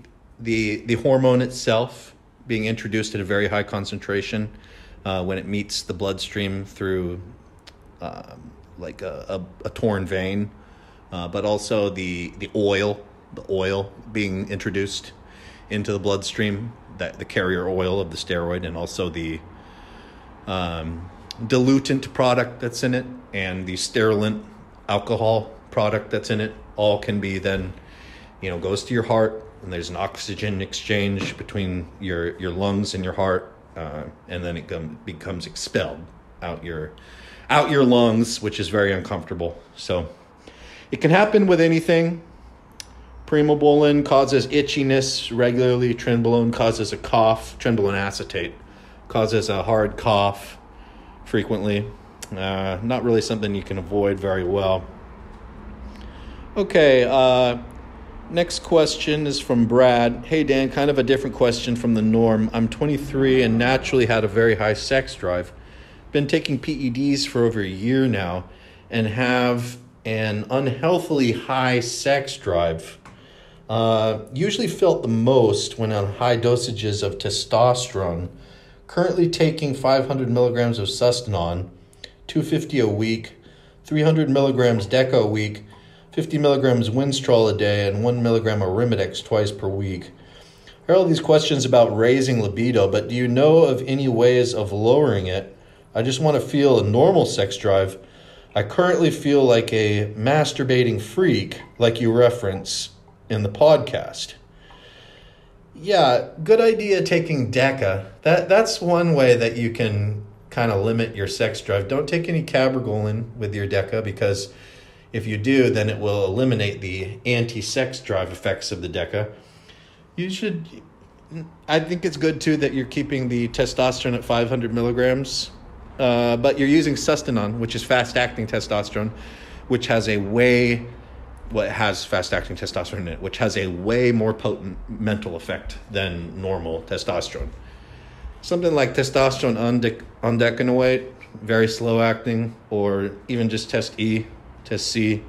hormone itself being introduced at a very high concentration when it meets the bloodstream through like a torn vein, but also the oil being introduced into the bloodstream, that the carrier oil of the steroid, and also the diluent product that's in it and the sterilant alcohol product that's in it, all can be then, goes to your heart, and there's an oxygen exchange between your lungs and your heart, and then it becomes expelled out your lungs, which is very uncomfortable. So it can happen with anything. Primobolan causes itchiness regularly. Trenbolone causes a cough. Trenbolone acetate causes a hard cough frequently. Not really something you can avoid very well. Okay, next question is from Brad. Hey Dan, kind of a different question from the norm. I'm 23 and naturally had a very high sex drive. Been taking PEDs for over a year now and have an unhealthily high sex drive. Usually felt the most when on high dosages of testosterone. Currently taking 500 milligrams of Sustanon, 250 a week, 300 milligrams Deca a week, 50 milligrams Winstrol a day, and 1 milligram of Rumidex twice per week. I heard all these questions about raising libido, but do you know of any ways of lowering it? I just want to feel a normal sex drive. I currently feel like a masturbating freak, like you reference in the podcast. Yeah, good idea taking Deca. That's one way that you can kind of limit your sex drive. Don't take any Cabergoline with your Deca, because if you do, then it will eliminate the anti-sex drive effects of the Deca. You should I think it's good, too, that you're keeping the testosterone at 500 milligrams, but you're using Sustanon, which is fast-acting testosterone, which has a way... Well, it has fast-acting testosterone in it, which has a way more potent mental effect than normal testosterone. Something like testosterone undecanoate, very slow-acting, or even just test E, test C,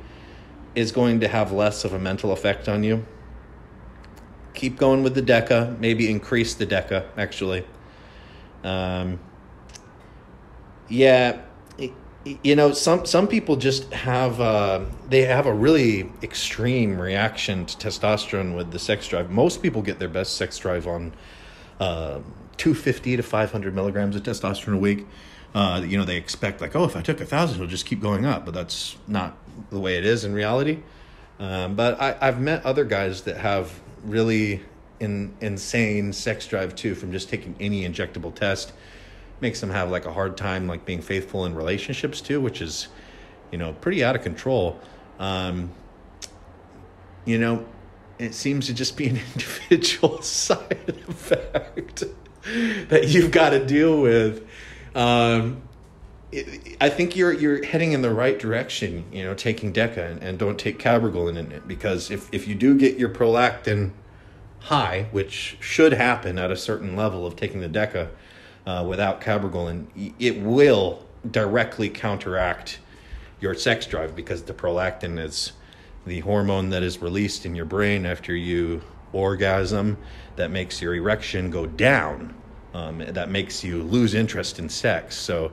is going to have less of a mental effect on you. Keep going with the Deca, maybe increase the Deca, actually. You know, some people just have they have a really extreme reaction to testosterone with the sex drive. Most people get their best sex drive on 250 to 500 milligrams of testosterone a week. You know, they expect like, oh, if I took 1,000, it'll just keep going up. But that's not the way it is in reality. But I've met other guys that have really insane sex drive too from just taking any injectable test. Makes them have like a hard time like being faithful in relationships too, which is, you know, pretty out of control. You know, it seems to just be an individual side effect that you've got to deal with. I think you're heading in the right direction, you know, taking Deca and don't take Cabergoline in it, because if you do get your prolactin high, which should happen at a certain level of taking the Deca, without Cabergoline, it will directly counteract your sex drive, because the prolactin is the hormone that is released in your brain after you orgasm that makes your erection go down, that makes you lose interest in sex. So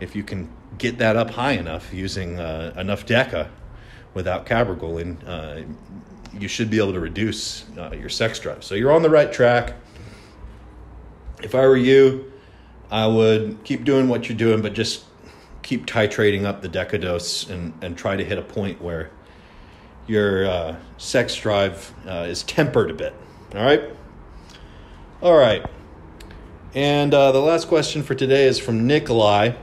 if you can get that up high enough using enough Deca without Cabergoline, you should be able to reduce your sex drive. So you're on the right track. If I were you, I would keep doing what you're doing, but just keep titrating up the Deca dose and try to hit a point where your sex drive is tempered a bit. All right? All right. And the last question for today is from Nikolai.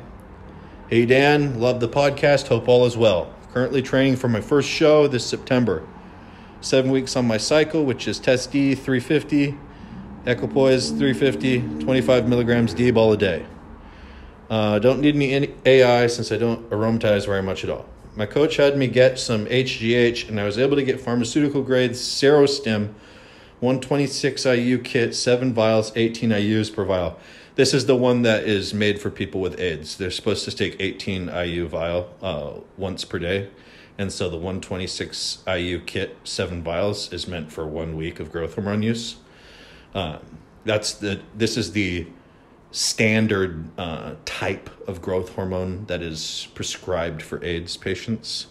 Hey, Dan. Love the podcast. Hope all is well. Currently training for my first show this September. 7 weeks on my cycle, which is test D, 350. Equipoise 350, 25 milligrams D-ball a day. Don't need any AI since I don't aromatize very much at all. My coach had me get some HGH, and I was able to get pharmaceutical-grade Serostim 126 IU kit, 7 vials, 18 IUs per vial. This is the one that is made for people with AIDS. They're supposed to take 18 IU vial once per day, and so the 126 IU kit, 7 vials, is meant for 1 week of growth hormone use. This is the standard type of growth hormone that is prescribed for AIDS patients.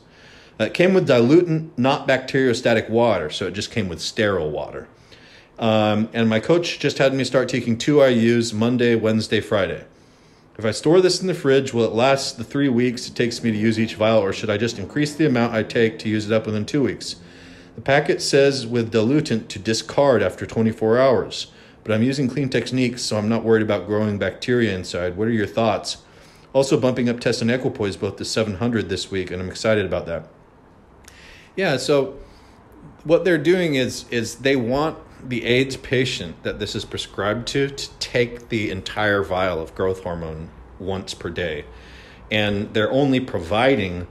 It came with diluent, not bacteriostatic water, so it just came with sterile water. And my coach just had me start taking 2 IUs Monday, Wednesday, Friday. If I store this in the fridge, will it last the 3 weeks it takes me to use each vial, or should I just increase the amount I take to use it up within 2 weeks? The packet says with diluent to discard after 24 hours, but I'm using clean techniques, so I'm not worried about growing bacteria inside. What are your thoughts? Also bumping up test and Equipoise both to 700 this week, and I'm excited about that. Yeah, so what they're doing is they want the AIDS patient that this is prescribed to take the entire vial of growth hormone once per day, and they're only providing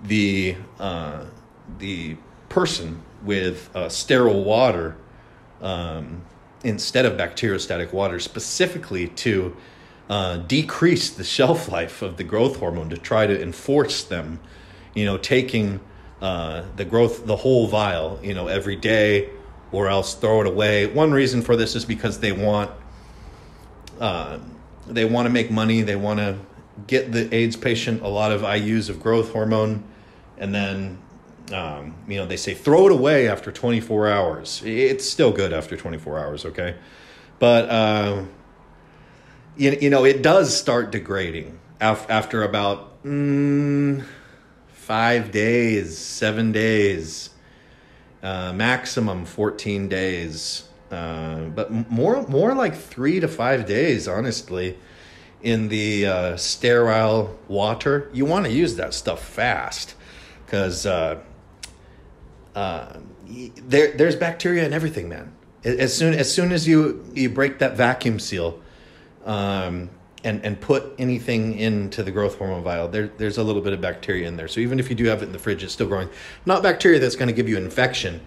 the person with sterile water instead of bacteriostatic water, specifically to decrease the shelf life of the growth hormone, to try to enforce them, you know, taking the whole vial, you know, every day, or else throw it away. One reason for this is because they want to make money. They want to get the AIDS patient a lot of IUs of growth hormone, and then you know, they say throw it away after 24 hours. It's still good after 24 hours, okay? But, you know, it does start degrading after about 5 days, 7 days, maximum 14 days. But more like 3 to 5 days, honestly, in the sterile water. You want to use that stuff fast because there's bacteria in everything, man. As soon as you break that vacuum seal, and put anything into the growth hormone vial, there's a little bit of bacteria in there. So even if you do have it in the fridge, it's still growing. Not bacteria that's going to give you infection.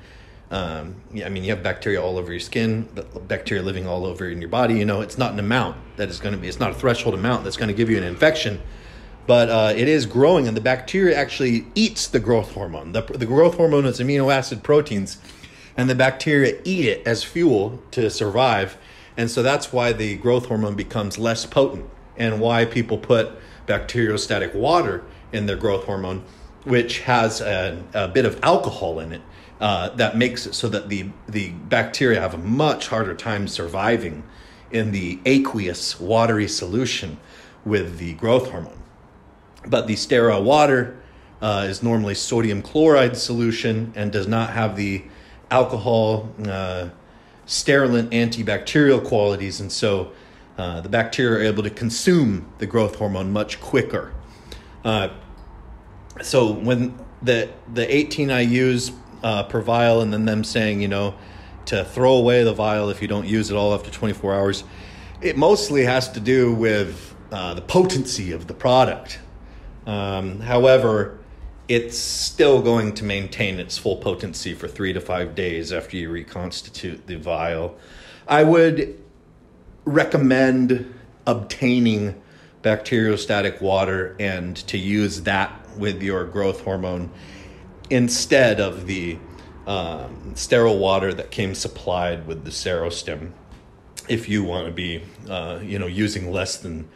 I mean, you have bacteria all over your skin, bacteria living all over in your body. You know, it's not an amount that is going to be, it's not a threshold amount that's going to give you an infection, but it is growing, and the bacteria actually eats the growth hormone. The growth hormone is amino acid proteins, and the bacteria eat it as fuel to survive. And so that's why the growth hormone becomes less potent, and why people put bacteriostatic water in their growth hormone, which has a bit of alcohol in it, that makes it so that the bacteria have a much harder time surviving in the aqueous, watery solution with the growth hormone. But the sterile water is normally sodium chloride solution and does not have the alcohol sterilant antibacterial qualities, and so the bacteria are able to consume the growth hormone much quicker. So when the 18 IUs per vial, and then them saying, you know, to throw away the vial if you don't use it all after 24 hours, it mostly has to do with the potency of the product. However, it's still going to maintain its full potency for 3 to 5 days after you reconstitute the vial. I would recommend obtaining bacteriostatic water and to use that with your growth hormone instead of the sterile water that came supplied with the Serostim, if you want to be using less than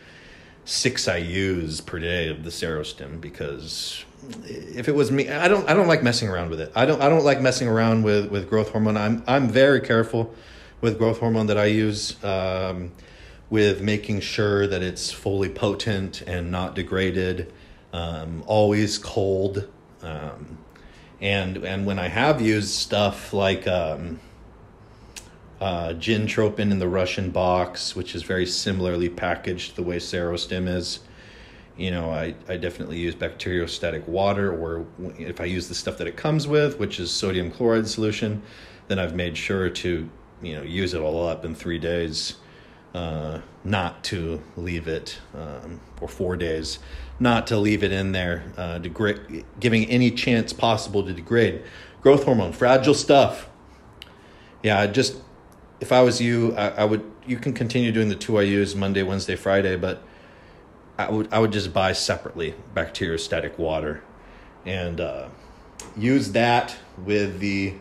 6 IUs per day of the Serostim. Because if it was me, I don't like messing around with it. I don't like messing around with growth hormone. I'm very careful with growth hormone that I use, with making sure that it's fully potent and not degraded, always cold. And when I have used stuff like gin tropin in the Russian box, which is very similarly packaged the way Serostim is, you know, I definitely use bacteriostatic water, or if I use the stuff that it comes with, which is sodium chloride solution, then I've made sure to, you know, use it all up in 3 days, not to leave it, or 4 days, not to leave it in there, giving any chance possible to degrade. Growth hormone, fragile stuff. Yeah, if I was you, I would. You can continue doing the 2 IUs Monday, Wednesday, Friday, but I would just buy separately bacteriostatic water and use that with the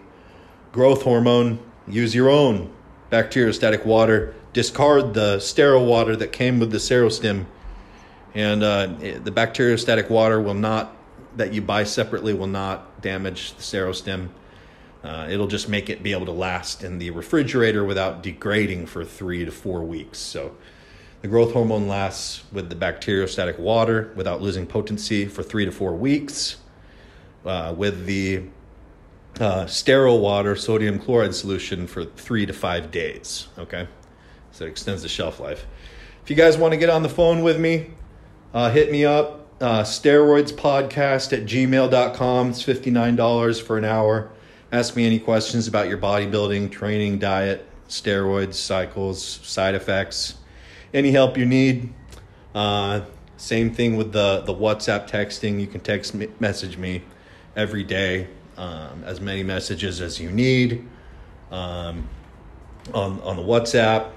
growth hormone. Use your own bacteriostatic water. Discard the sterile water that came with the Serostim, and the bacteriostatic water will not, that you buy separately, will not damage the Serostim. It'll just make it be able to last in the refrigerator without degrading for 3 to 4 weeks. So the growth hormone lasts with the bacteriostatic water without losing potency for 3 to 4 weeks. With the sterile water, sodium chloride solution, for 3 to 5 days. Okay, so it extends the shelf life. If you guys want to get on the phone with me, hit me up, steroidspodcast@gmail.com. It's $59 for an hour. Ask me any questions about your bodybuilding, training, diet, steroids, cycles, side effects, any help you need. Same thing with the WhatsApp texting. You can message me every day, as many messages as you need on the WhatsApp.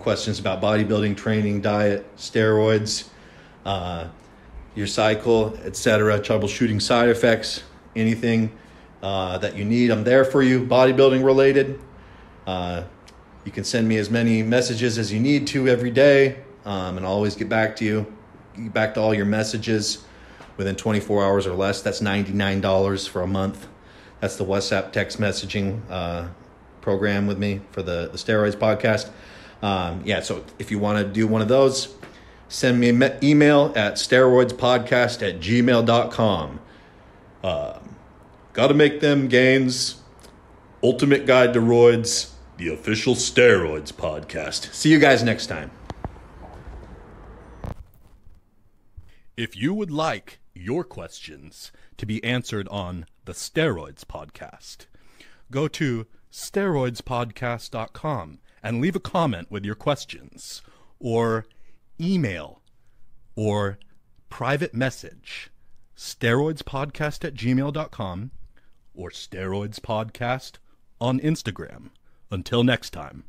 Questions about bodybuilding, training, diet, steroids, your cycle, etc., troubleshooting side effects, anything that you need, I'm there for you. Bodybuilding related, you can send me as many messages as you need to every day, and I'll always get back to you. Get back to all your messages within 24 hours or less. That's $99 for a month. That's the WhatsApp text messaging program with me for the Steroids Podcast. Yeah, so if you want to do one of those, send me an email at steroidspodcast@gmail.com. Gotta make them gains. Ultimate Guide to Roids, the official Steroids Podcast. See you guys next time. If you would like your questions to be answered on the Steroids Podcast, go to steroidspodcast.com and leave a comment with your questions, or email, or private message, steroidspodcast@gmail.com or steroidspodcast on Instagram. Until next time.